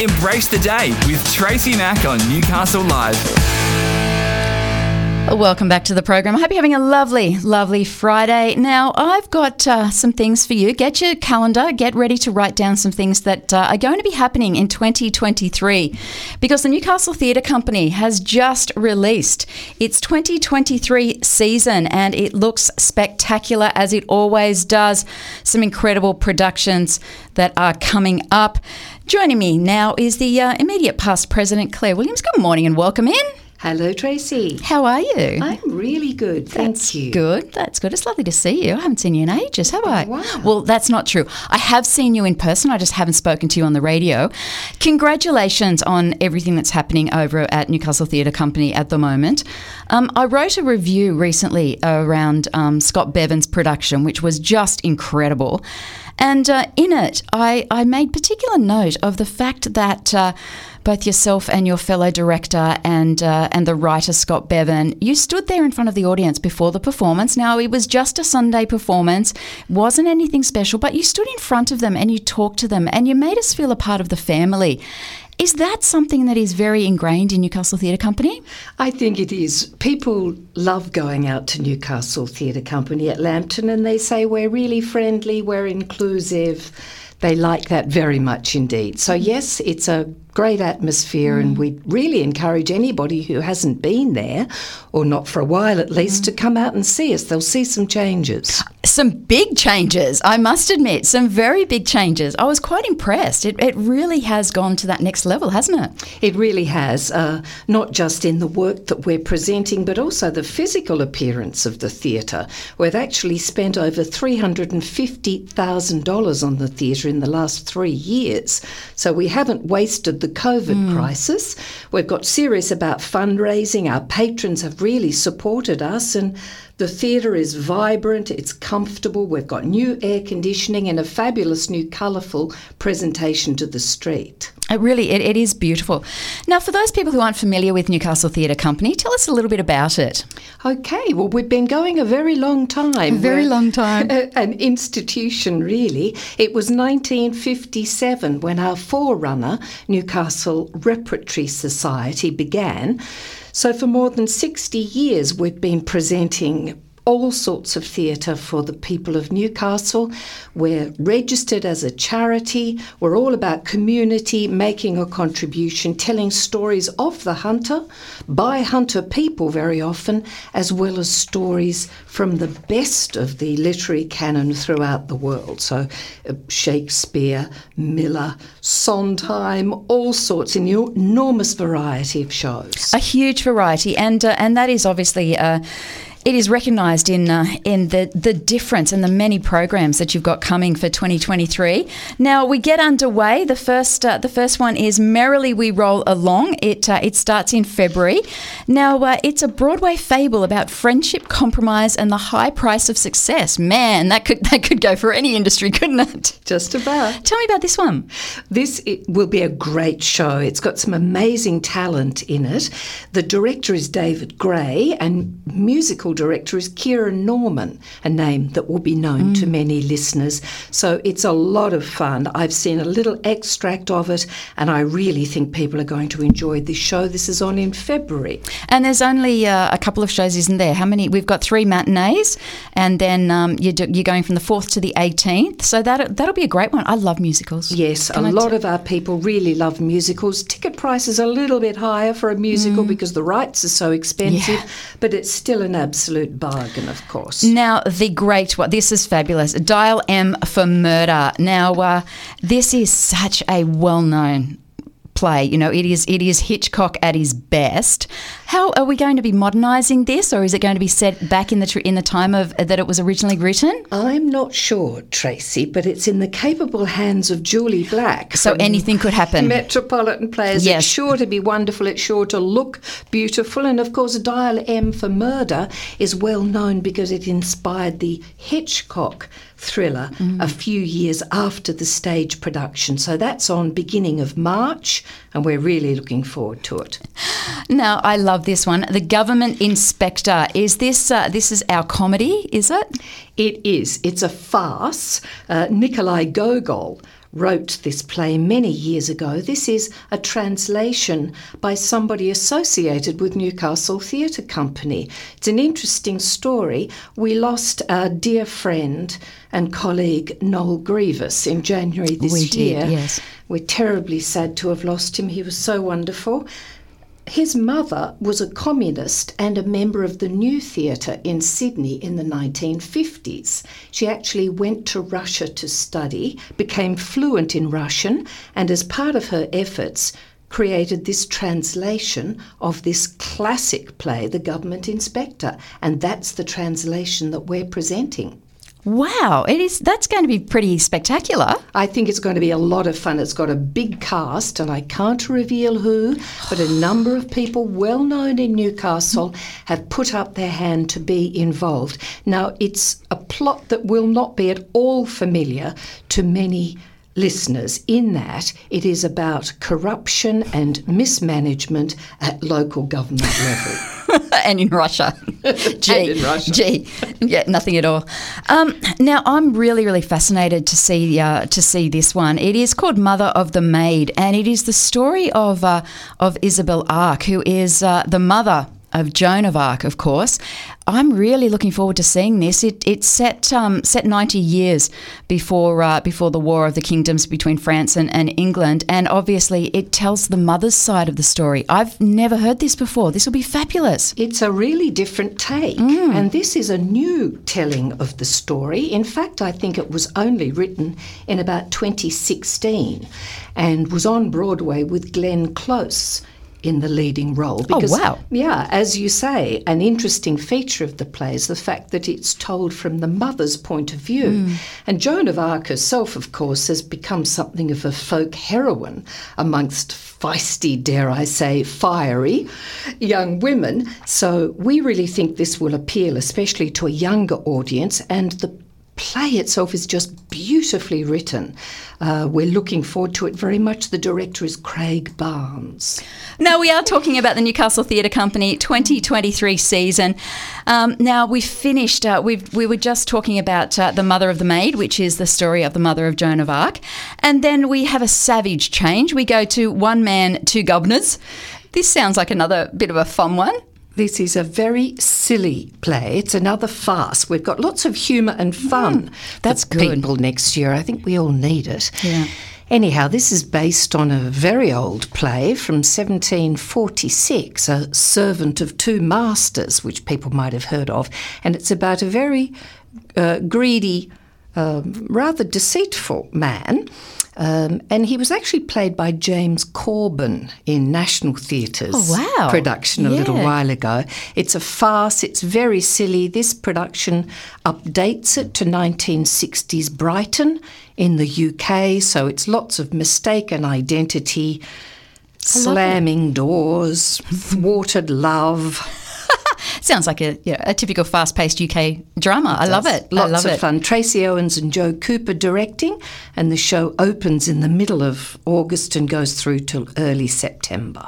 Embrace the Day with Tracy Mack on Newcastle Live. Welcome back to the program. I hope you're having a lovely, lovely Friday. Now, I've got some things for you. Get your calendar, get ready to write down some things that are going to be happening in 2023, because the Newcastle Theatre Company has just released its 2023 season, and it looks spectacular as it always does. Some incredible productions that are coming up. Joining me now is the immediate past president, Claire Williams. Good morning and welcome in. Hello, Tracy. How are you? I'm really good, thank you. Good, that's good. It's lovely to see you. I haven't seen you in ages, have I? Wow. Well, that's not true. I have seen you in person. I just haven't spoken to you on the radio. Congratulations on everything that's happening over at Newcastle Theatre Company at the moment. I wrote a review recently around Scott Bevan's production, which was just incredible. And in it, I made particular note of the fact that both yourself and your fellow director and the writer Scott Bevan, you stood there in front of the audience before the performance. Now, it was just a Sunday performance, wasn't anything special, but you stood in front of them and you talked to them and you made us feel a part of the family. Is that something that is very ingrained in Newcastle Theatre Company? I think it is. People love going out to Newcastle Theatre Company at Lambton and they say we're really friendly, we're inclusive. They like that very much indeed. So yes, it's a great atmosphere and we really encourage anybody who hasn't been there, or not for a while at least, to come out and see us. They'll see some changes. Some big changes, I must admit, some very big changes. I was quite impressed. It really has gone to that next level, hasn't it? It really has, not just in the work that we're presenting, but also the physical appearance of the theatre. We've actually spent over $350,000 on the theatre in the last 3 years. So we haven't wasted the COVID crisis. We've got serious about fundraising. Our patrons have really supported us, and the theatre is vibrant, it's comfortable, we've got new air conditioning and a fabulous new colourful presentation to the street. It is beautiful. Now, for those people who aren't familiar with Newcastle Theatre Company, tell us a little bit about it. Okay, well, we've been going a very long time. An institution, really. It was 1957 when our forerunner, Newcastle Repertory Society, began. So for more than 60 years, we've been presenting all sorts of theatre for the people of Newcastle. We're registered as a charity. We're all about community, making a contribution, telling stories of the hunter, by hunter people very often, as well as stories from the best of the literary canon throughout the world. So Shakespeare, Miller, Sondheim, all sorts, an enormous variety of shows. A huge variety, and that is obviously... It is recognised in the difference and the many programs that you've got coming for 2023. Now, we get underway. The first one is Merrily We Roll Along. It starts in February. Now, it's a Broadway fable about friendship, compromise, and the high price of success. Man, that could go for any industry, couldn't it? Just about. Tell me about this one. It will be a great show. It's got some amazing talent in it. The director is David Gray, and musical director is Keira Norman, a name that will be known to many listeners. So it's a lot of fun. I've seen a little extract of it and I really think people are going to enjoy this show. This is on in February. And there's only a couple of shows, isn't there? How many? We've got 3 matinees and then you're going from the 4th to the 18th. So that'll be a great one. I love musicals. Yes, a lot of our people really love musicals. Ticket prices are a little bit higher for a musical because the rights are so expensive, but it's still an absolute bargain, of course. Now, the great one. This is fabulous. Dial M for Murder. Now, this is such a well-known play. You know, it is Hitchcock at his best. How are we going to be modernising this, or is it going to be set back in the time of that it was originally written? I'm not sure, Tracy, but it's in the capable hands of Julie Black. So anything could happen. Metropolitan Players. Yes. It's sure to be wonderful. It's sure to look beautiful. And of course, Dial M for Murder is well known because it inspired the Hitchcock thriller a few years after the stage production. So that's on beginning of March and we're really looking forward to it. Now, I love this one. The Government Inspector. Is this, this is our comedy, is it? It is. It's a farce. Nikolai Gogol wrote this play many years ago. This is a translation by somebody associated with Newcastle Theatre Company. It's an interesting story. We lost our dear friend and colleague Noel Grievous in January this year. Did, yes. We're terribly sad to have lost him. He was so wonderful. His mother was a communist and a member of the New Theatre in Sydney in the 1950s. She actually went to Russia to study, became fluent in Russian, and as part of her efforts created this translation of this classic play, The Government Inspector, and that's the translation that we're presenting. Wow, that's going to be pretty spectacular. I think it's going to be a lot of fun. It's got a big cast, and I can't reveal who, but a number of people well known in Newcastle have put up their hand to be involved. Now, it's a plot that will not be at all familiar to many listeners, in that it is about corruption and mismanagement at local government level. And in Russia. Gee, in Russia. Gee, yeah, nothing at all. Now, I'm really, really fascinated to see this one. It is called Mother of the Maid, and it is the story of Isabel Arc, who is the mother of Joan of Arc, of course. I'm really looking forward to seeing this. It's set 90 years before the War of the Kingdoms between France and England, and obviously it tells the mother's side of the story. I've never heard this before. This will be fabulous. It's a really different take, and this is a new telling of the story. In fact, I think it was only written in about 2016 and was on Broadway with Glenn Close in the leading role. Because, oh, wow. Yeah, as you say, an interesting feature of the play is the fact that it's told from the mother's point of view. And Joan of Arc herself, of course, has become something of a folk heroine amongst feisty, dare I say, fiery young women. So we really think this will appeal especially to a younger audience, and the play itself is just beautifully written. We're looking forward to it very much. The director is Craig Barnes. Now, we are talking about the Newcastle Theatre Company 2023 season. Now, we've finished. We were just talking about The Mother of the Maid, which is the story of the mother of Joan of Arc. And then we have a savage change. We go to One Man, Two Governors. This sounds like another bit of a fun one. This is a very silly play. It's another farce. We've got lots of humour and fun. That's good. People next year. I think we all need it. Yeah. Anyhow, this is based on a very old play from 1746, A Servant of Two Masters, which people might have heard of, and it's about a very greedy, rather deceitful man. And he was actually played by James Corbin in National Theatre's production a little while ago. It's a farce. It's very silly. This production updates it to 1960s Brighton in the UK, so it's lots of mistaken identity, slamming doors, thwarted love. Sounds like a typical fast-paced UK drama. I love it. Lots of fun. Tracy Owens and Joe Cooper directing, and the show opens in the middle of August and goes through till early September.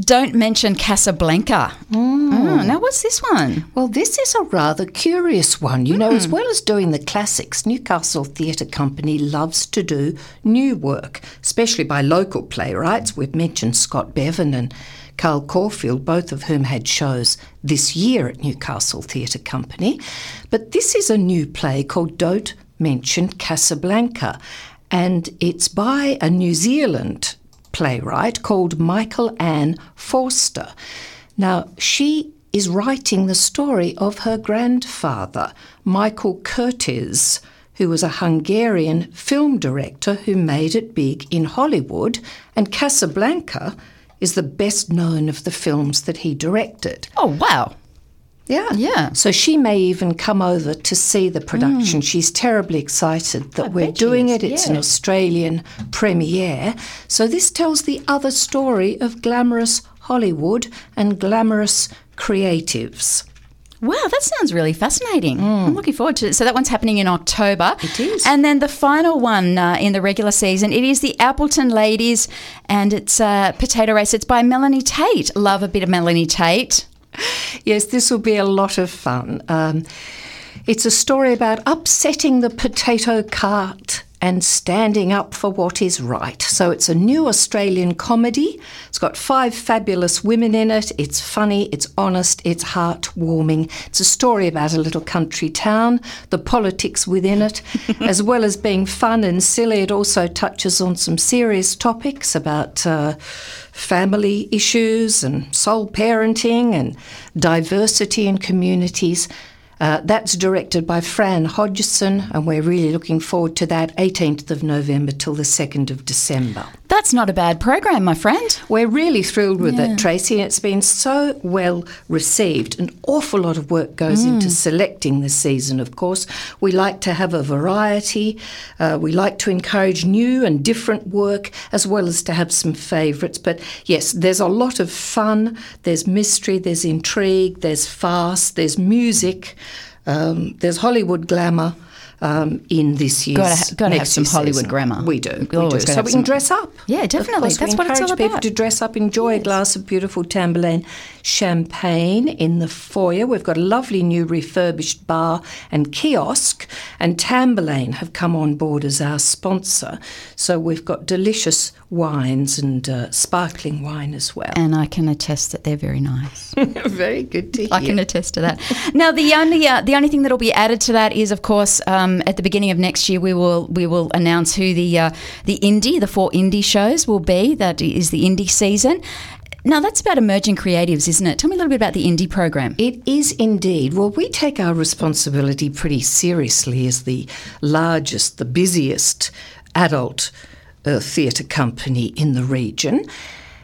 Don't Mention Casablanca. Now, what's this one? Well, this is a rather curious one. You know, as well as doing the classics, Newcastle Theatre Company loves to do new work, especially by local playwrights. We've mentioned Scott Bevan and Carl Caulfield, both of whom had shows this year at Newcastle Theatre Company. But this is a new play called Don't Mention Casablanca, and it's by a New Zealand playwright called Michael Ann Forster. Now, she is writing the story of her grandfather, Michael Curtiz, who was a Hungarian film director who made it big in Hollywood, and Casablanca is the best known of the films that he directed. Oh, wow. Yeah. Yeah. So she may even come over to see the production. She's terribly excited that we're doing it. It's an Australian premiere. So this tells the other story of glamorous Hollywood and glamorous creatives. Wow, that sounds really fascinating. I'm looking forward to it. So that one's happening in October. It is. And then the final one in the regular season, it is The Appleton Ladies, and it's Potato Race. It's by Melanie Tate. Love a bit of Melanie Tate. Yes, this will be a lot of fun. It's a story about upsetting the potato cart and standing up for what is right. So it's a new Australian comedy. It's got 5 fabulous women in it. It's funny, it's honest, it's heartwarming. It's a story about a little country town, the politics within it. As well as being fun and silly, it also touches on some serious topics about family issues and sole parenting and diversity in communities. That's directed by Fran Hodgson, and we're really looking forward to that, 18th of November till the 2nd of December. That's not a bad program, my friend. We're really thrilled with it, Tracy. It's been so well received. An awful lot of work goes into selecting this season, of course. We like to have a variety. We like to encourage new and different work, as well as to have some favourites. But yes, there's a lot of fun. There's mystery, there's intrigue, there's farce, there's music. There's Hollywood glamour in this year's. Got to have some Hollywood season. Glamour. We do. So we can dress up. Yeah, definitely. That's what it's all about. Encourage people to dress up, enjoy a glass of beautiful Tamburlaine champagne in the foyer. We've got a lovely new refurbished bar and kiosk, and Tamburlaine have come on board as our sponsor. So we've got delicious wines and sparkling wine as well. And I can attest that they're very nice. Very good to hear. I can attest to that. Now, the only thing that'll be added to that is, of course, at the beginning of next year, we will announce who the 4 indie shows will be. That is the indie season. Now, that's about emerging creatives, isn't it? Tell me a little bit about the indie program. It is indeed. Well, we take our responsibility pretty seriously as the largest, the busiest adult theatre company in the region.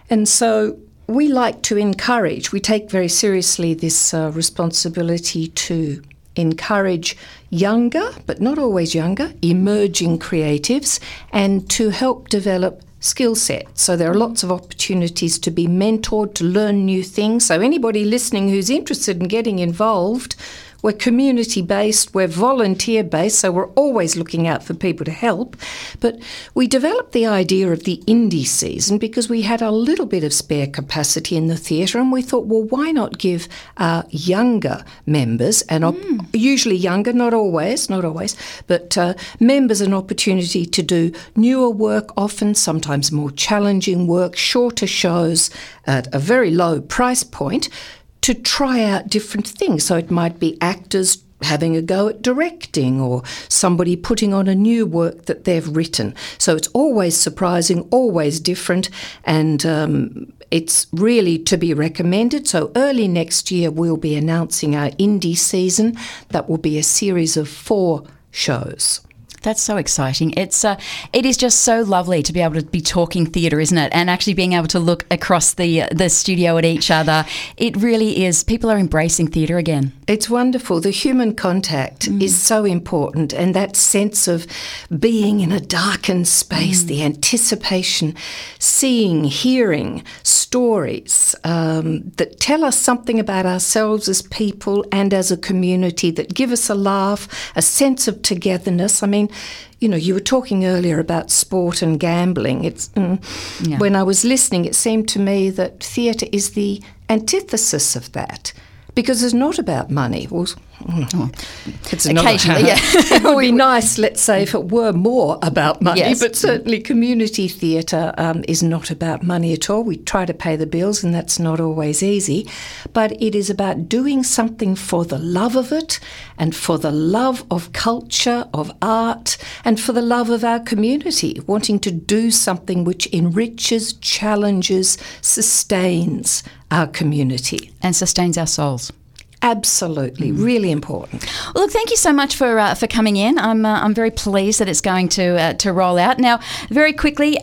And so we like to encourage, we take very seriously this responsibility to encourage younger, but not always younger, emerging creatives, and to help develop skill set. So there are lots of opportunities to be mentored, to learn new things. So anybody listening who's interested in getting involved, we're community-based, we're volunteer-based, so we're always looking out for people to help. But we developed the idea of the indie season because we had a little bit of spare capacity in the theatre, and we thought, well, why not give our younger members, and usually younger, not always, but members an opportunity to do newer work often, sometimes more challenging work, shorter shows at a very low price point, to try out different things. So it might be actors having a go at directing or somebody putting on a new work that they've written. So it's always surprising, always different, and it's really to be recommended. So early next year we'll be announcing our indie season. That will be a series of 4 shows. That's so exciting. It is just so lovely to be able to be talking theatre, isn't it? And actually being able to look across the studio at each other. It really is. People are embracing theatre again. It's wonderful. The human contact is so important, and that sense of being in a darkened space, the anticipation, seeing, hearing stories that tell us something about ourselves as people and as a community, that give us a laugh, a sense of togetherness. I mean, you know, you were talking earlier about sport and gambling. It's when I was listening, it seemed to me that theatre is the antithesis of that, because it's not about money. Well, it's occasionally, it would be nice, let's say, if it were more about money, but certainly community theatre is not about money at all. We try to pay the bills, and that's not always easy, but it is about doing something for the love of it and for the love of culture, of art, and for the love of our community, wanting to do something which enriches, challenges, sustains our community. And sustains our souls. Absolutely, really important. Well, look, thank you so much for coming in. I'm very pleased that it's going to roll out. Now, very quickly,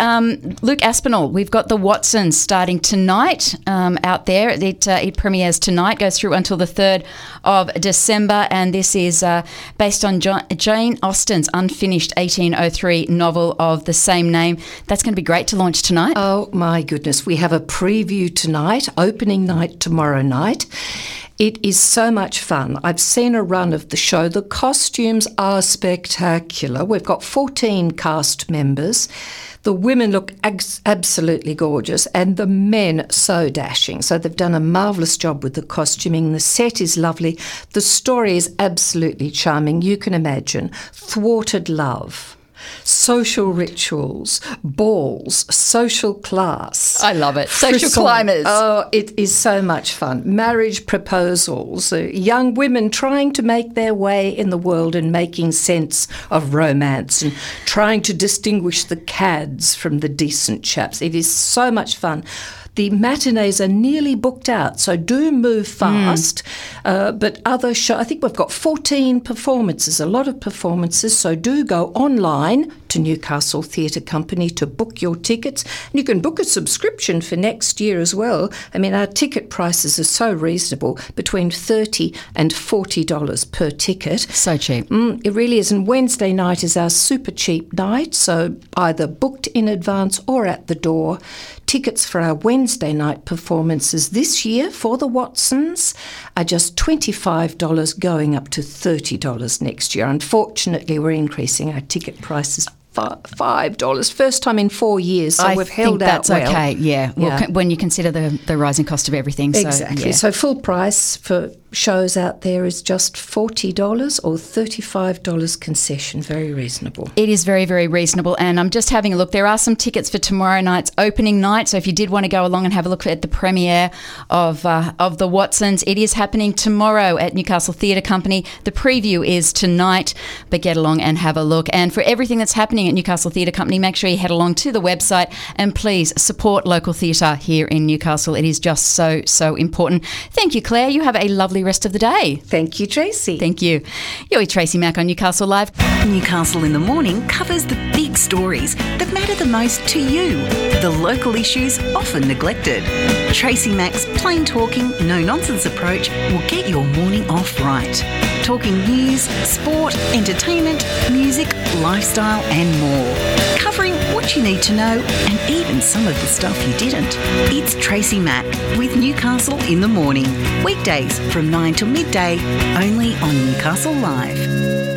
Luke Aspinall, we've got The Watsons starting tonight out there. It premieres tonight, goes through until the 3rd of December, and this is based on Jane Austen's unfinished 1803 novel of the same name. That's going to be great to launch tonight. Oh, my goodness. We have a preview tonight, opening night tomorrow night. It is so much fun. I've seen a run of the show. The costumes are spectacular. We've got 14 cast members. The women look absolutely gorgeous, and the men so dashing. So they've done a marvellous job with the costuming. The set is lovely. The story is absolutely charming. You can imagine. Thwarted love. social rituals, balls, social class. I love it. Social climbers. Oh, it is so much fun. Marriage proposals, young women trying to make their way in the world and making sense of romance and trying to distinguish the cads from the decent chaps. It is so much fun. The matinees are nearly booked out, so do move fast. But other show, I think we've got 14 performances, a lot of performances, so do go online to Newcastle Theatre Company to book your tickets. And you can book a subscription for next year as well. I mean, our ticket prices are so reasonable, between $30 and $40 per ticket. So cheap. It really is. And Wednesday night is our super cheap night, so either booked in advance or at the door. Tickets for our Wednesday night performances this year for the Watsons are just $25, going up to $30 next year. Unfortunately, we're increasing our ticket prices $5. First time in 4 years, so we've held out well. I think that's okay, yeah. Well, when you consider the rising cost of everything. So, exactly. Yeah. So full price for shows out there is just $40 or $35 concession. Very reasonable. It is very, very reasonable. And I'm just having a look. There are some tickets for tomorrow night's opening night. So if you did want to go along and have a look at the premiere of The Watsons, it is happening tomorrow at Newcastle Theatre Company. The preview is tonight, but get along and have a look. And for everything that's happening at Newcastle Theatre Company, make sure you head along to the website and please support local theatre here in Newcastle. It is just so, so important. Thank you, Claire. You have a lovely rest of the day. Thank you, Tracy. Thank you. You're with Tracy Mack on Newcastle Live. Newcastle in the Morning covers the big stories that matter the most to you, the local issues often neglected. Tracy Mack's plain talking, no nonsense approach will get your morning off right. Talking news, sport, entertainment, music, lifestyle and more. Covering what you need to know and even some of the stuff you didn't. It's Tracy Mack with Newcastle in the Morning. Weekdays from 9 till midday, only on Newcastle Live.